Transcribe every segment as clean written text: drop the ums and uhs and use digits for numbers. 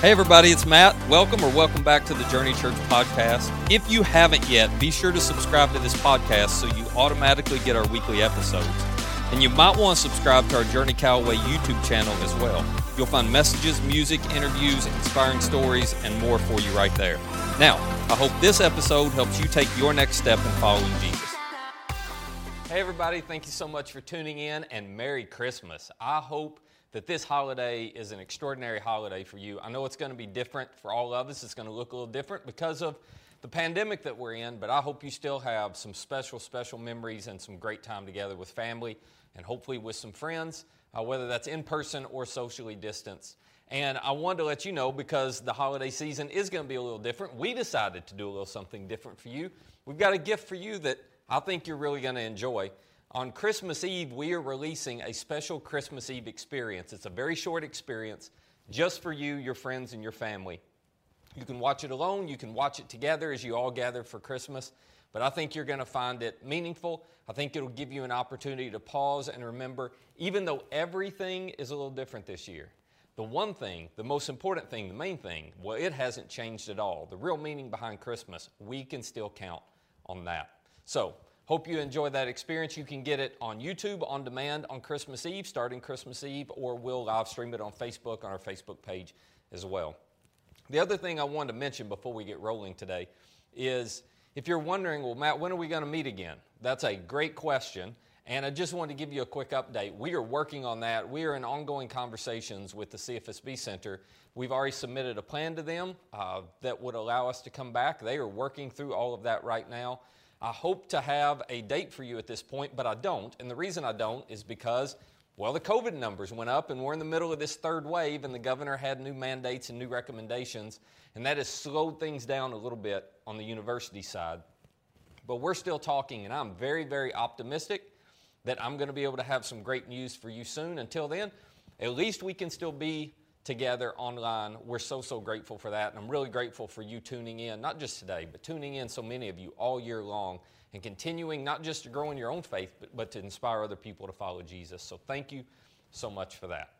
Hey everybody, it's Matt. Welcome back to the Journey Church podcast. If you haven't yet, be sure to subscribe to this podcast so you automatically get our weekly episodes. And you might want to subscribe to our Journey Calloway YouTube channel as well. You'll find messages, music, interviews, inspiring stories, and more for you right there. Now, I hope this episode helps you take your next step in following Jesus. Hey everybody, thank you so much for tuning in, and Merry Christmas. I hope that this holiday is an extraordinary holiday for you. I know it's going to be different for all of us. It's going to look a little different because of the pandemic that we're in, but I hope you still have some special memories and some great time together with family and hopefully with some friends, whether that's in person or socially distanced. And I wanted to let you know, because the holiday season is going to be a little different, we decided to do a little something different for you. We've got a gift for you that I think you're really going to enjoy. On Christmas Eve, we are releasing a special Christmas Eve experience. It's a very short experience just for you, your friends, and your family. You can watch it alone. You can watch it together as you all gather for Christmas. But I think you're going to find it meaningful. I think it'll give you an opportunity to pause and remember, even though everything is a little different this year, the one thing, the most important thing, the main thing, well, it hasn't changed at all. The real meaning behind Christmas, we can still count on that. So, hope you enjoy that experience. You can get it on YouTube on demand on Christmas Eve, starting Christmas Eve, or we'll live stream it on Facebook, on our Facebook page as well. The other thing I wanted to mention before we get rolling today is, if you're wondering, well, Matt, when are we going to meet again? That's a great question, and I just wanted to give you a quick update. We are working on that. We are in ongoing conversations with the CFSB Center. We've already submitted a plan to them that would allow us to come back. They are working through all of that right now. I hope to have a date for you at this point, but I don't. And the reason I don't is because, well, the COVID numbers went up and we're in the middle of this third wave, and the governor had new mandates and new recommendations, and that has slowed things down a little bit on the university side. But we're still talking, and I'm very, very optimistic that I'm going to be able to have some great news for you soon. Until then, at least we can still be together online. We're so grateful for that, and I'm really grateful for you tuning in, not just today, but tuning in, so many of you, all year long, and continuing not just to grow in your own faith, but to inspire other people to follow Jesus. So thank you so much for that.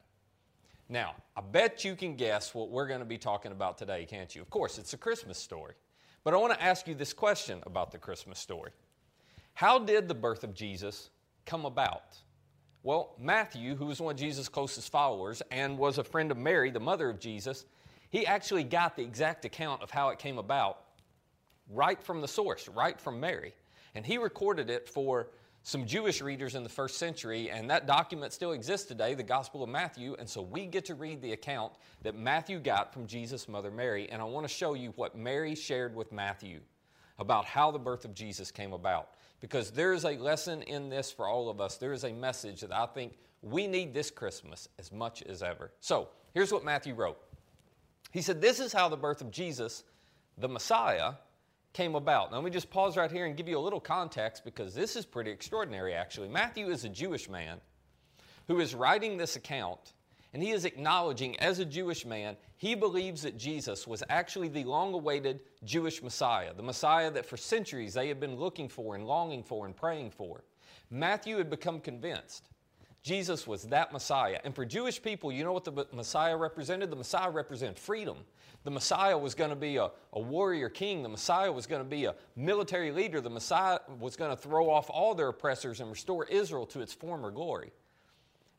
Now, I bet you can guess what we're going to be talking about today, can't you? Of course, it's a Christmas story, but I want to ask you this question about the Christmas story. How did the birth of Jesus come about? Well, Matthew, who was one of Jesus' closest followers and was a friend of Mary, the mother of Jesus, he actually got the exact account of how it came about right from the source, right from Mary. And he recorded it for some Jewish readers in the first century, and that document still exists today, the Gospel of Matthew. And so we get to read the account that Matthew got from Jesus' mother Mary. And I want to show you what Mary shared with Matthew about how the birth of Jesus came about, because there is a lesson in this for all of us. There is a message that I think we need this Christmas as much as ever. So here's what Matthew wrote. He said, "This is how the birth of Jesus, the Messiah, came about." Now let me just pause right here and give you a little context, because this is pretty extraordinary actually. Matthew is a Jewish man who is writing this account, and he is acknowledging, as a Jewish man, he believes that Jesus was actually the long-awaited Jewish Messiah, the Messiah that for centuries they had been looking for and longing for and praying for. Matthew had become convinced Jesus was that Messiah. And for Jewish people, you know what the Messiah represented? The Messiah represented freedom. The Messiah was going to be a warrior king. The Messiah was going to be a military leader. The Messiah was going to throw off all their oppressors and restore Israel to its former glory.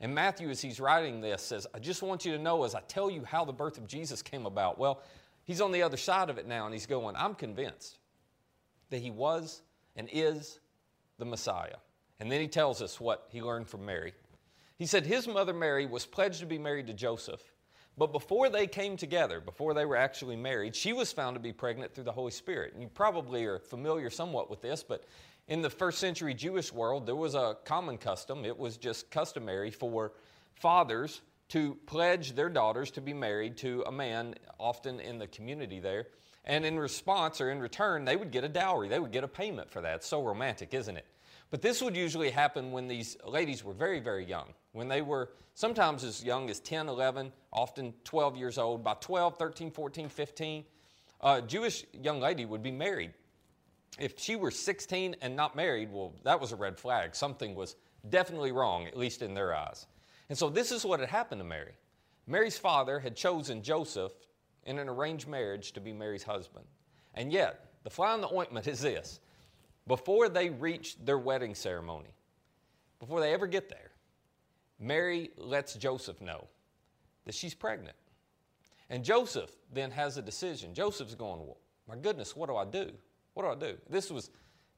And Matthew, as he's writing this, says, I just want you to know, as I tell you how the birth of Jesus came about. Well, he's on the other side of it now, and he's going, I'm convinced that he was and is the Messiah. And then he tells us what he learned from Mary. He said his mother Mary was pledged to be married to Joseph, but before they came together, before they were actually married, she was found to be pregnant through the Holy Spirit. And you probably are familiar somewhat with this, but in the first century Jewish world, there was a common custom. It was just customary for fathers to pledge their daughters to be married to a man, often in the community there. And in response, or in return, they would get a dowry. They would get a payment for that. It's so romantic, isn't it? But this would usually happen when these ladies were very young, when they were sometimes as young as 10, 11, often 12 years old. By 12, 13, 14, 15, a Jewish young lady would be married. If she were 16 and not married, well, that was a red flag. Something was definitely wrong, at least in their eyes. And so this is what had happened to Mary. Mary's father had chosen Joseph in an arranged marriage to be Mary's husband. And yet, the fly in the ointment is this. Before they reach their wedding ceremony, before they ever get there, Mary lets Joseph know that she's pregnant. And Joseph then has a decision. Joseph's going, well, my goodness, what do I do? What do I do? This was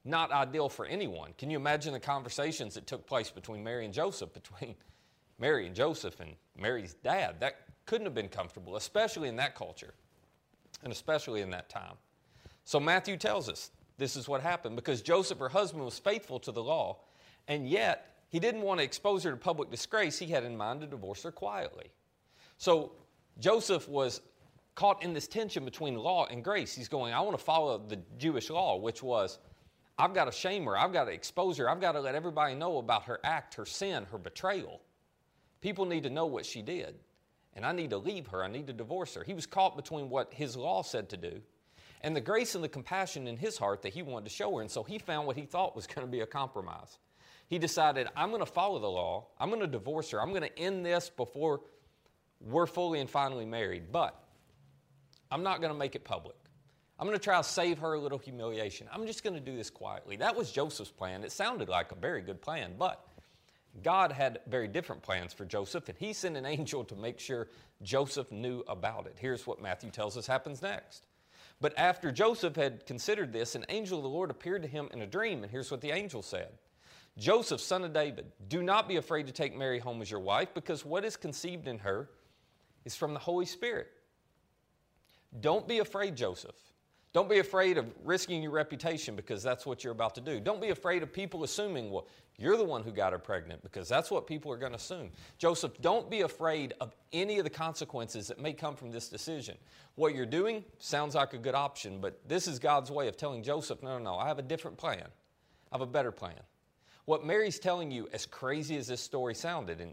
not ideal for anyone. Can you imagine the conversations that took place between Mary and Joseph, between Mary and Joseph and Mary's dad? That couldn't have been comfortable, especially in that culture and especially in that time. So Matthew tells us this is what happened because Joseph, her husband, was faithful to the law, and yet he didn't want to expose her to public disgrace. He had in mind to divorce her quietly. So Joseph was caught in this tension between law and grace. He's going, I want to follow the Jewish law, which was, I've got to shame her. I've got to expose her. I've got to let everybody know about her act, her sin, her betrayal. People need to know what she did, and I need to leave her. I need to divorce her. He was caught between what his law said to do and the grace and the compassion in his heart that he wanted to show her, and so he found what he thought was going to be a compromise. He decided, I'm going to follow the law. I'm going to divorce her. I'm going to end this before we're fully and finally married, but I'm not going to make it public. I'm going to try to save her a little humiliation. I'm just going to do this quietly. That was Joseph's plan. It sounded like a very good plan, but God had very different plans for Joseph, and he sent an angel to make sure Joseph knew about it. Here's what Matthew tells us happens next. But after Joseph had considered this, an angel of the Lord appeared to him in a dream, and here's what the angel said. Joseph, son of David, do not be afraid to take Mary home as your wife, because what is conceived in her is from the Holy Spirit. Don't be afraid, Joseph. Don't be afraid of risking your reputation because that's what you're about to do. Don't be afraid of people assuming, well, you're the one who got her pregnant because that's what people are going to assume. Joseph, don't be afraid of any of the consequences that may come from this decision. What you're doing sounds like a good option, but this is God's way of telling Joseph, no, I have a different plan. I have a better plan. What Mary's telling you, as crazy as this story sounded, and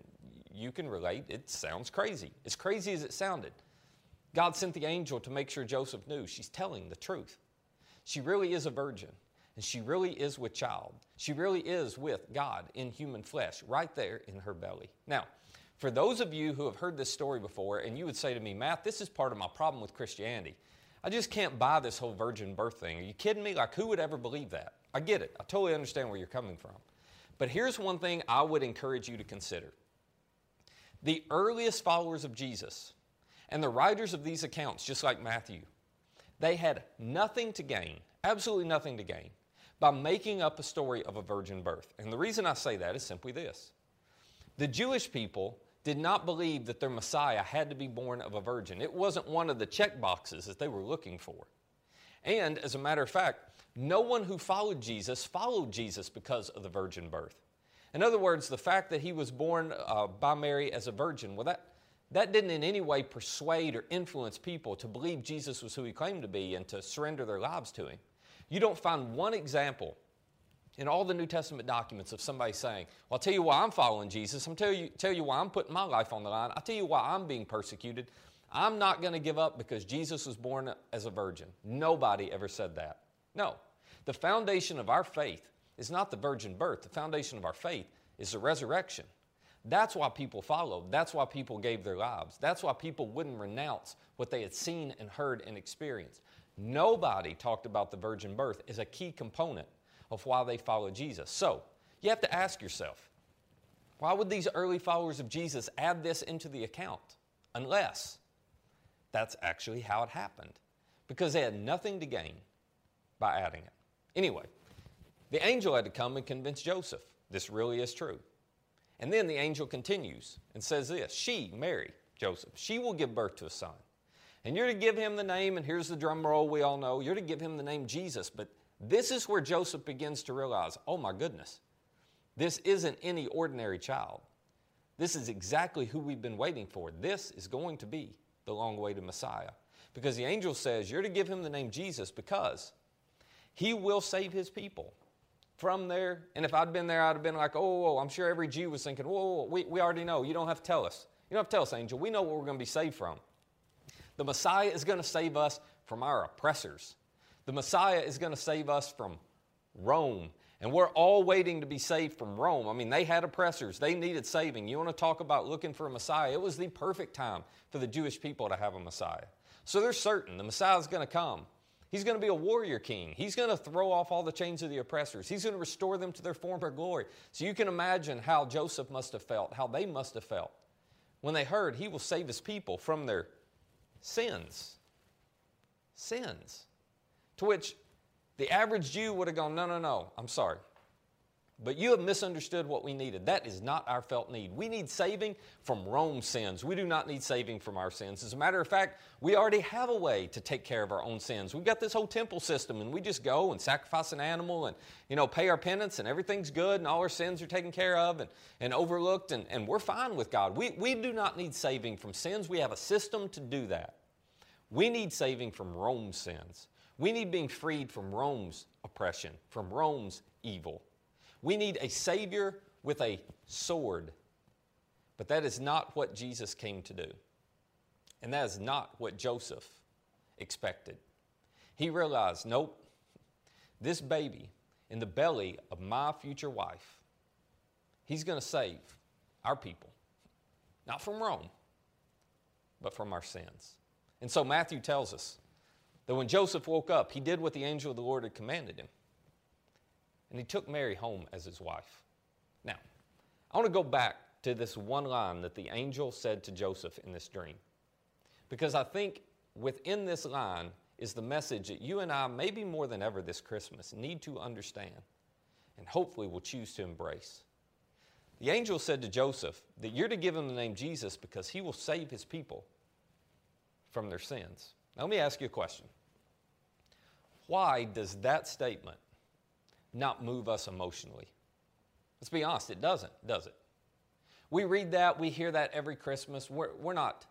you can relate, it sounds crazy. As crazy as it sounded, God sent the angel to make sure Joseph knew she's telling the truth. She really is a virgin, and she really is with child. She really is with God in human flesh, right there in her belly. Now, for those of you who have heard this story before, and you would say to me, Matt, this is part of my problem with Christianity. I just can't buy this whole virgin birth thing. Are you kidding me? Like, who would ever believe that? I get it. I totally understand where you're coming from. But here's one thing I would encourage you to consider. The earliest followers of Jesus and the writers of these accounts, just like Matthew, they had nothing to gain, absolutely nothing to gain, by making up a story of a virgin birth. And the reason I say that is simply this. The Jewish people did not believe that their Messiah had to be born of a virgin. It wasn't one of the check boxes that they were looking for. And as a matter of fact, no one who followed Jesus because of the virgin birth. In other words, the fact that he was born by Mary as a virgin, well, that didn't in any way persuade or influence people to believe Jesus was who he claimed to be and to surrender their lives to him. You don't find one example in all the New Testament documents of somebody saying, well, I'll tell you why I'm following Jesus. I'll tell you why I'm putting my life on the line. I'll tell you why I'm being persecuted. I'm not going to give up because Jesus was born as a virgin. Nobody ever said that. No. The foundation of our faith is not the virgin birth. The foundation of our faith is the resurrection. That's why people followed. That's why people gave their lives. That's why people wouldn't renounce what they had seen and heard and experienced. Nobody talked about the virgin birth as a key component of why they followed Jesus. So you have to ask yourself, why would these early followers of Jesus add this into the account? Unless that's actually how it happened, because they had nothing to gain by adding it. Anyway, the angel had to come and convince Joseph this really is true. And then the angel continues and says this, she, Mary, Joseph, she will give birth to a son. And you're to give him the name, and here's the drum roll we all know, you're to give him the name Jesus. But this is where Joseph begins to realize, oh my goodness, this isn't any ordinary child. This is exactly who we've been waiting for. This is going to be the long-awaited Messiah. Because the angel says you're to give him the name Jesus because he will save his people from there. And if I'd been there, I'd have been like, oh, I'm sure every Jew was thinking, whoa, we already know. You don't have to tell us. You don't have to tell us, angel. We know what we're going to be saved from. The Messiah is going to save us from our oppressors. The Messiah is going to save us from Rome. And we're all waiting to be saved from Rome. I mean, they had oppressors. They needed saving. You want to talk about looking for a Messiah? It was the perfect time for the Jewish people to have a Messiah. So they're certain the Messiah is going to come. He's going to be a warrior king. He's going to throw off all the chains of the oppressors. He's going to restore them to their former glory. So you can imagine how Joseph must have felt, how they must have felt when they heard he will save his people from their sins. Sins. To which the average Jew would have gone, no, no, no, I'm sorry. But you have misunderstood what we needed. That is not our felt need. We need saving from Rome's sins. We do not need saving from our sins. As a matter of fact, we already have a way to take care of our own sins. We've got this whole temple system, and we just go and sacrifice an animal and, you know, pay our penance, and everything's good, and all our sins are taken care of and overlooked, and we're fine with God. We do not need saving from sins. We have a system to do that. We need saving from Rome's sins. We need being freed from Rome's oppression, from Rome's evil. We need a Savior with a sword. But that is not what Jesus came to do. And that is not what Joseph expected. He realized, nope, this baby in the belly of my future wife, he's going to save our people. Not from Rome, but from our sins. And so Matthew tells us that when Joseph woke up, he did what the angel of the Lord had commanded him. And he took Mary home as his wife. Now, I want to go back to this one line that the angel said to Joseph in this dream, because I think within this line is the message that you and I, maybe more than ever this Christmas, need to understand and hopefully will choose to embrace. The angel said to Joseph that you're to give him the name Jesus because he will save his people from their sins. Now, let me ask you a question. Why does that statement not move us emotionally? Let's be honest, it doesn't, does it? We read that, we hear that every Christmas. We're not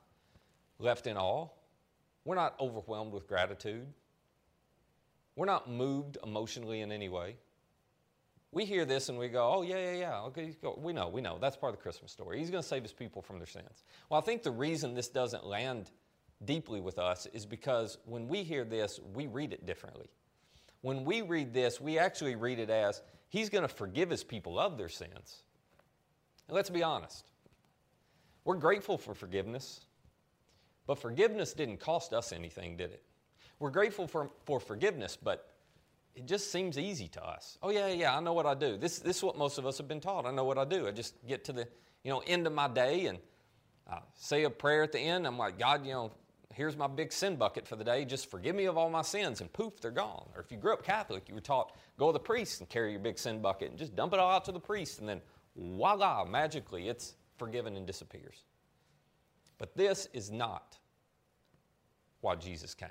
left in awe. We're not overwhelmed with gratitude. We're not moved emotionally in any way. We hear this and we go, oh, yeah, okay, we know, that's part of the Christmas story. He's going to save his people from their sins. Well, I think the reason this doesn't land deeply with us is because when we hear this, we read it differently. When we read this, we actually read it as, he's going to forgive his people of their sins. And let's be honest. We're grateful for forgiveness, but forgiveness didn't cost us anything, did it? We're grateful for forgiveness, but it just seems easy to us. Oh, yeah, I know what I do. This is what most of us have been taught. I know what I do. I just get to the end of my day and I say a prayer at the end. I'm like, God, here's my big sin bucket for the day. Just forgive me of all my sins, and poof, they're gone. Or if you grew up Catholic, you were taught, go to the priest and carry your big sin bucket and just dump it all out to the priest, and then voila, magically, it's forgiven and disappears. But this is not why Jesus came.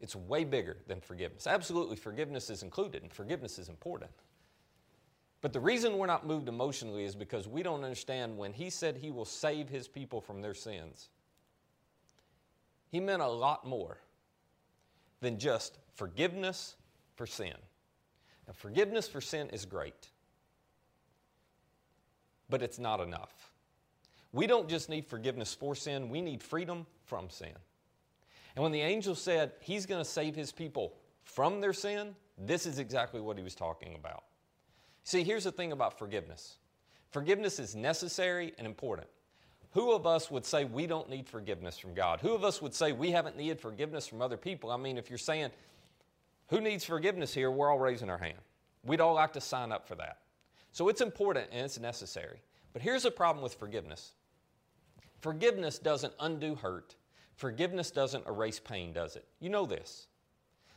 It's way bigger than forgiveness. Absolutely, forgiveness is included, and forgiveness is important. But the reason we're not moved emotionally is because we don't understand when he said he will save his people from their sins, he meant a lot more than just forgiveness for sin. Now, forgiveness for sin is great, but it's not enough. We don't just need forgiveness for sin, we need freedom from sin. And when the angel said he's going to save his people from their sin, this is exactly what he was talking about. See, here's the thing about forgiveness. Forgiveness is necessary and important. Who of us would say we don't need forgiveness from God? Who of us would say we haven't needed forgiveness from other people? I mean, if you're saying, who needs forgiveness here, we're all raising our hand. We'd all like to sign up for that. So it's important and it's necessary. But here's the problem with forgiveness. Forgiveness doesn't undo hurt. Forgiveness doesn't erase pain, does it? You know this.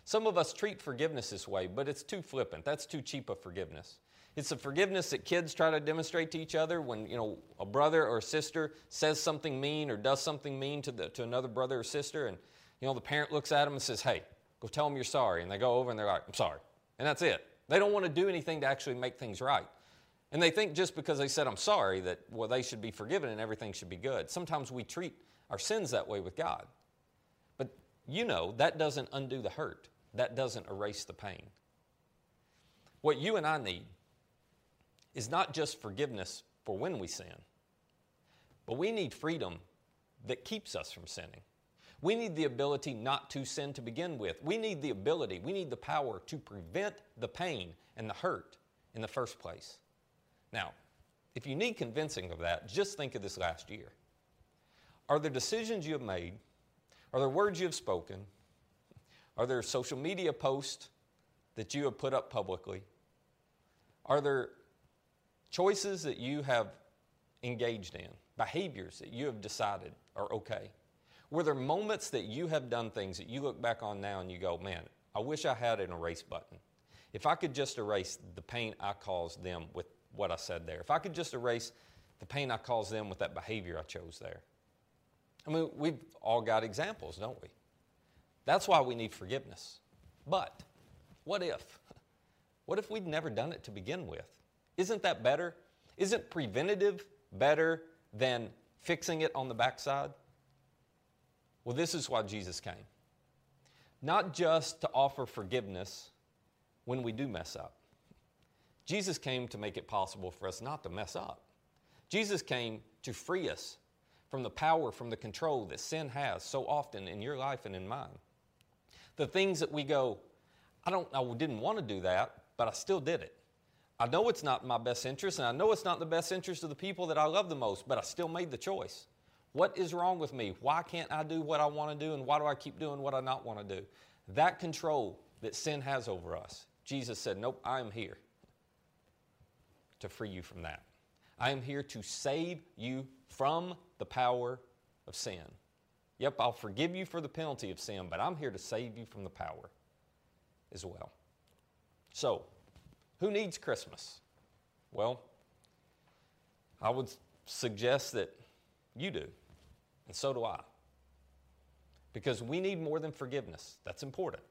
Some of us treat forgiveness this way, but it's too flippant. That's too cheap of forgiveness. It's the forgiveness that kids try to demonstrate to each other when, a brother or a sister says something mean or does something mean to another brother or sister. And, the parent looks at them and says, hey, go tell them you're sorry. And they go over and they're like, I'm sorry. And that's it. They don't want to do anything to actually make things right. And they think just because they said, I'm sorry, that, well, they should be forgiven and everything should be good. Sometimes we treat our sins that way with God. But, that doesn't undo the hurt. That doesn't erase the pain. What you and I need is not just forgiveness for when we sin, but we need freedom that keeps us from sinning. We need the ability not to sin to begin with. We need the power to prevent the pain and the hurt in the first place. Now, if you need convincing of that, just think of this last year. Are there decisions you have made Are there words you have spoken? Are there social media posts that you have put up publicly? Are there choices that you have engaged in, behaviors that you have decided are okay? Were there moments that you have done things that you look back on now and you go, man, I wish I had an erase button. If I could just erase the pain I caused them with what I said there. If I could just erase the pain I caused them with that behavior I chose there. I mean, we've all got examples, don't we? That's why we need forgiveness. But what if? What if we'd never done it to begin with? Isn't that better? Isn't preventative better than fixing it on the backside? Well, this is why Jesus came. Not just to offer forgiveness when we do mess up. Jesus came to make it possible for us not to mess up. Jesus came to free us from the power, from the control that sin has so often in your life and in mine. The things that we go, I didn't want to do that, but I still did it. I know it's not in my best interest, and I know it's not in the best interest of the people that I love the most, but I still made the choice. What is wrong with me? Why can't I do what I want to do, and why do I keep doing what I not want to do? That control that sin has over us, Jesus said, nope, I am here to free you from that. I am here to save you from the power of sin. Yep, I'll forgive you for the penalty of sin, but I'm here to save you from the power as well. So, who needs Christmas? Well, I would suggest that you do, and so do I. Because we need more than forgiveness. That's important.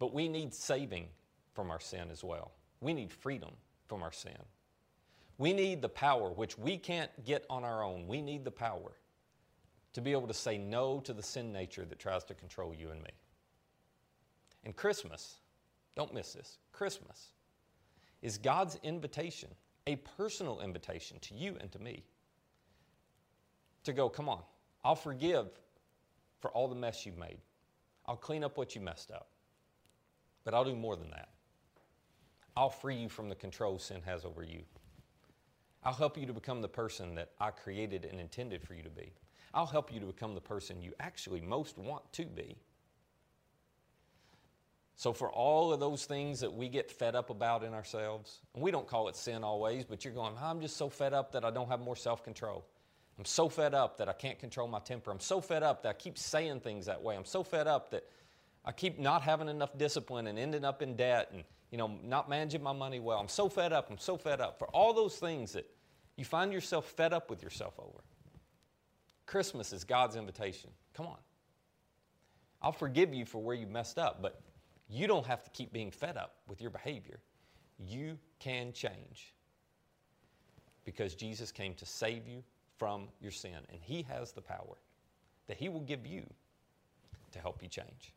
But we need saving from our sin as well. We need freedom from our sin. We need the power, which we can't get on our own. We need the power to be able to say no to the sin nature that tries to control you and me. And Christmas, don't miss this, Christmas is God's invitation, a personal invitation to you and to me, to go, come on, I'll forgive for all the mess you've made. I'll clean up what you messed up. But I'll do more than that. I'll free you from the control sin has over you. I'll help you to become the person that I created and intended for you to be. I'll help you to become the person you actually most want to be. So for all of those things that we get fed up about in ourselves, and we don't call it sin always, but you're going, I'm just so fed up that I don't have more self-control. I'm so fed up that I can't control my temper. I'm so fed up that I keep saying things that way. I'm so fed up that I keep not having enough discipline and ending up in debt and, not managing my money well. I'm so fed up. I'm so fed up. For all those things that you find yourself fed up with yourself over. Christmas is God's invitation. Come on. I'll forgive you for where you messed up, but you don't have to keep being fed up with your behavior. You can change because Jesus came to save you from your sin, and He has the power that He will give you to help you change.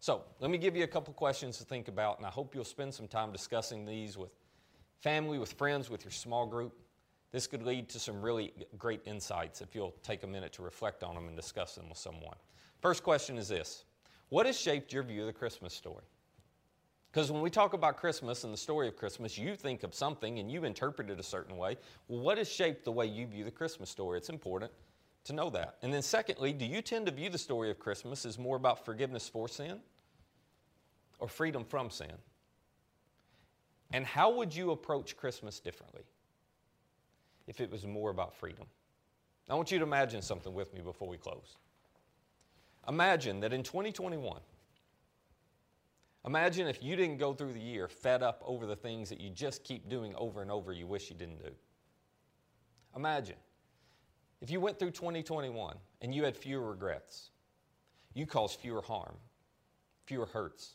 So let me give you a couple questions to think about, and I hope you'll spend some time discussing these with family, with friends, with your small group. This could lead to some really great insights if you'll take a minute to reflect on them and discuss them with someone. First question is this. What has shaped your view of the Christmas story? Because when we talk about Christmas and the story of Christmas, you think of something and you interpret it a certain way. Well, what has shaped the way you view the Christmas story? It's important to know that. And then secondly, do you tend to view the story of Christmas as more about forgiveness for sin or freedom from sin? And how would you approach Christmas differently if it was more about freedom? I want you to imagine something with me before we close. Imagine that in 2021, imagine if you didn't go through the year fed up over the things that you just keep doing over and over you wish you didn't do. Imagine if you went through 2021 and you had fewer regrets, you caused fewer harm, fewer hurts,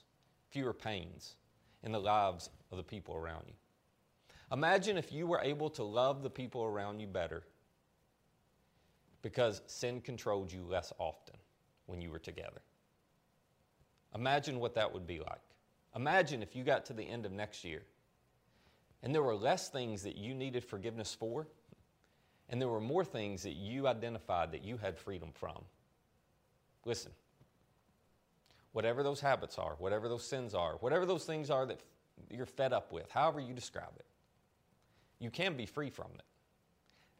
fewer pains in the lives of the people around you. Imagine if you were able to love the people around you better because sin controlled you less often when you were together. Imagine what that would be like. Imagine if you got to the end of next year and there were less things that you needed forgiveness for and there were more things that you identified that you had freedom from. Listen, whatever those habits are, whatever those sins are, whatever those things are that you're fed up with, however you describe it, you can be free from it.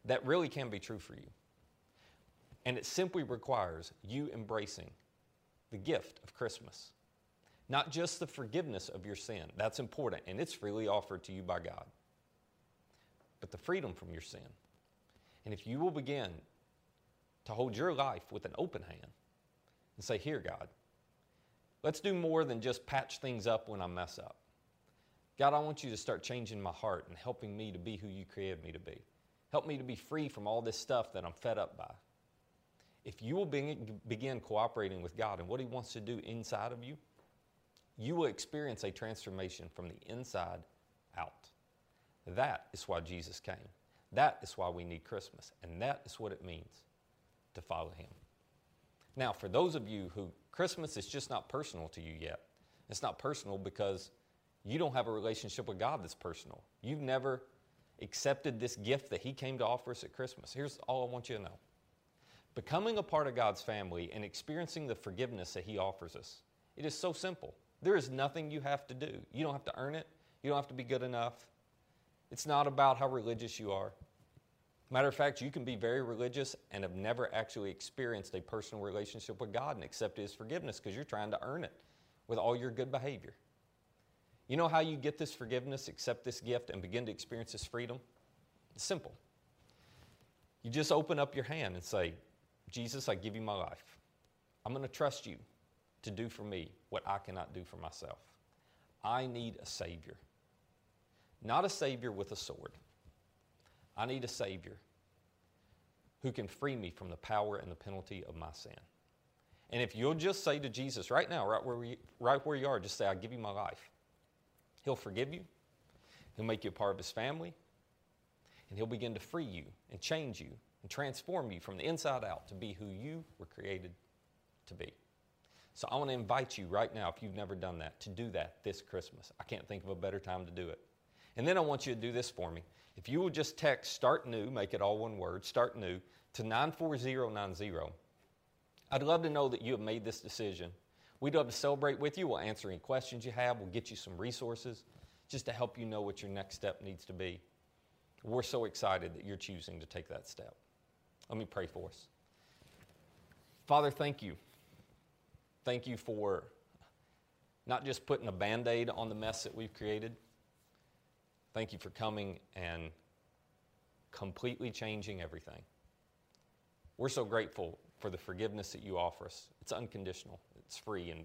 That really can be true for you. And it simply requires you embracing the gift of Christmas. Not just the forgiveness of your sin. That's important, and it's freely offered to you by God. But the freedom from your sin. And if you will begin to hold your life with an open hand and say, here, God, let's do more than just patch things up when I mess up. God, I want you to start changing my heart and helping me to be who you created me to be. Help me to be free from all this stuff that I'm fed up by. If you will begin cooperating with God and what He wants to do inside of you, you will experience a transformation from the inside out. That is why Jesus came. That is why we need Christmas, and that is what it means to follow Him. Now, for those of you who Christmas is just not personal to you yet, it's not personal because you don't have a relationship with God that's personal. You've never accepted this gift that He came to offer us at Christmas. Here's all I want you to know. Becoming a part of God's family and experiencing the forgiveness that He offers us, it is so simple. There is nothing you have to do. You don't have to earn it. You don't have to be good enough. It's not about how religious you are. Matter of fact, you can be very religious and have never actually experienced a personal relationship with God and accepted His forgiveness because you're trying to earn it with all your good behavior. You know how you get this forgiveness, accept this gift, and begin to experience this freedom? It's simple. You just open up your hand and say, Jesus, I give you my life. I'm going to trust you to do for me what I cannot do for myself. I need a Savior. Not a Savior with a sword. I need a Savior who can free me from the power and the penalty of my sin. And if you'll just say to Jesus right now, right where you are, just say, I give you my life. He'll forgive you. He'll make you a part of His family. And He'll begin to free you and change you and transform you from the inside out to be who you were created to be. So I want to invite you right now, if you've never done that, to do that this Christmas. I can't think of a better time to do it. And then I want you to do this for me. If you will just text START NEW, make it all one word, START NEW, to 94090, I'd love to know that you have made this decision. We'd love to celebrate with you. We'll answer any questions you have. We'll get you some resources just to help you know what your next step needs to be. We're so excited that you're choosing to take that step. Let me pray for us. Father, thank you. Thank you for not just putting a Band-Aid on the mess that we've created. Thank you for coming and completely changing everything. We're so grateful for the forgiveness that you offer us. It's unconditional. It's free, and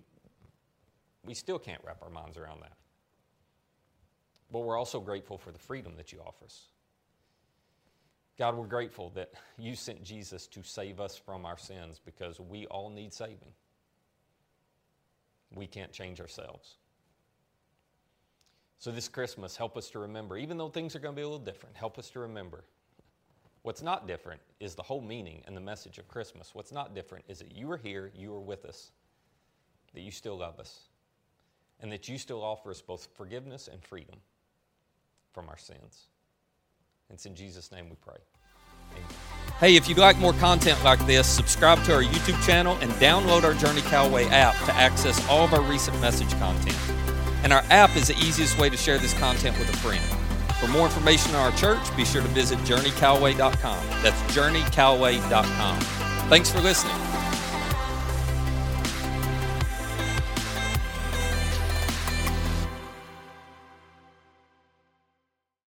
we still can't wrap our minds around that. But we're also grateful for the freedom that you offer us. God, we're grateful that you sent Jesus to save us from our sins because we all need saving. We can't change ourselves. So this Christmas, help us to remember, even though things are going to be a little different, help us to remember what's not different is the whole meaning and the message of Christmas. What's not different is that you are here, you are with us, that you still love us, and that you still offer us both forgiveness and freedom from our sins. And it's in Jesus' name we pray. Amen. Hey, if you'd like more content like this, subscribe to our YouTube channel and download our Journey Calloway app to access all of our recent message content. And our app is the easiest way to share this content with a friend. For more information on our church, be sure to visit journeycalloway.com. That's journeycalloway.com. Thanks for listening.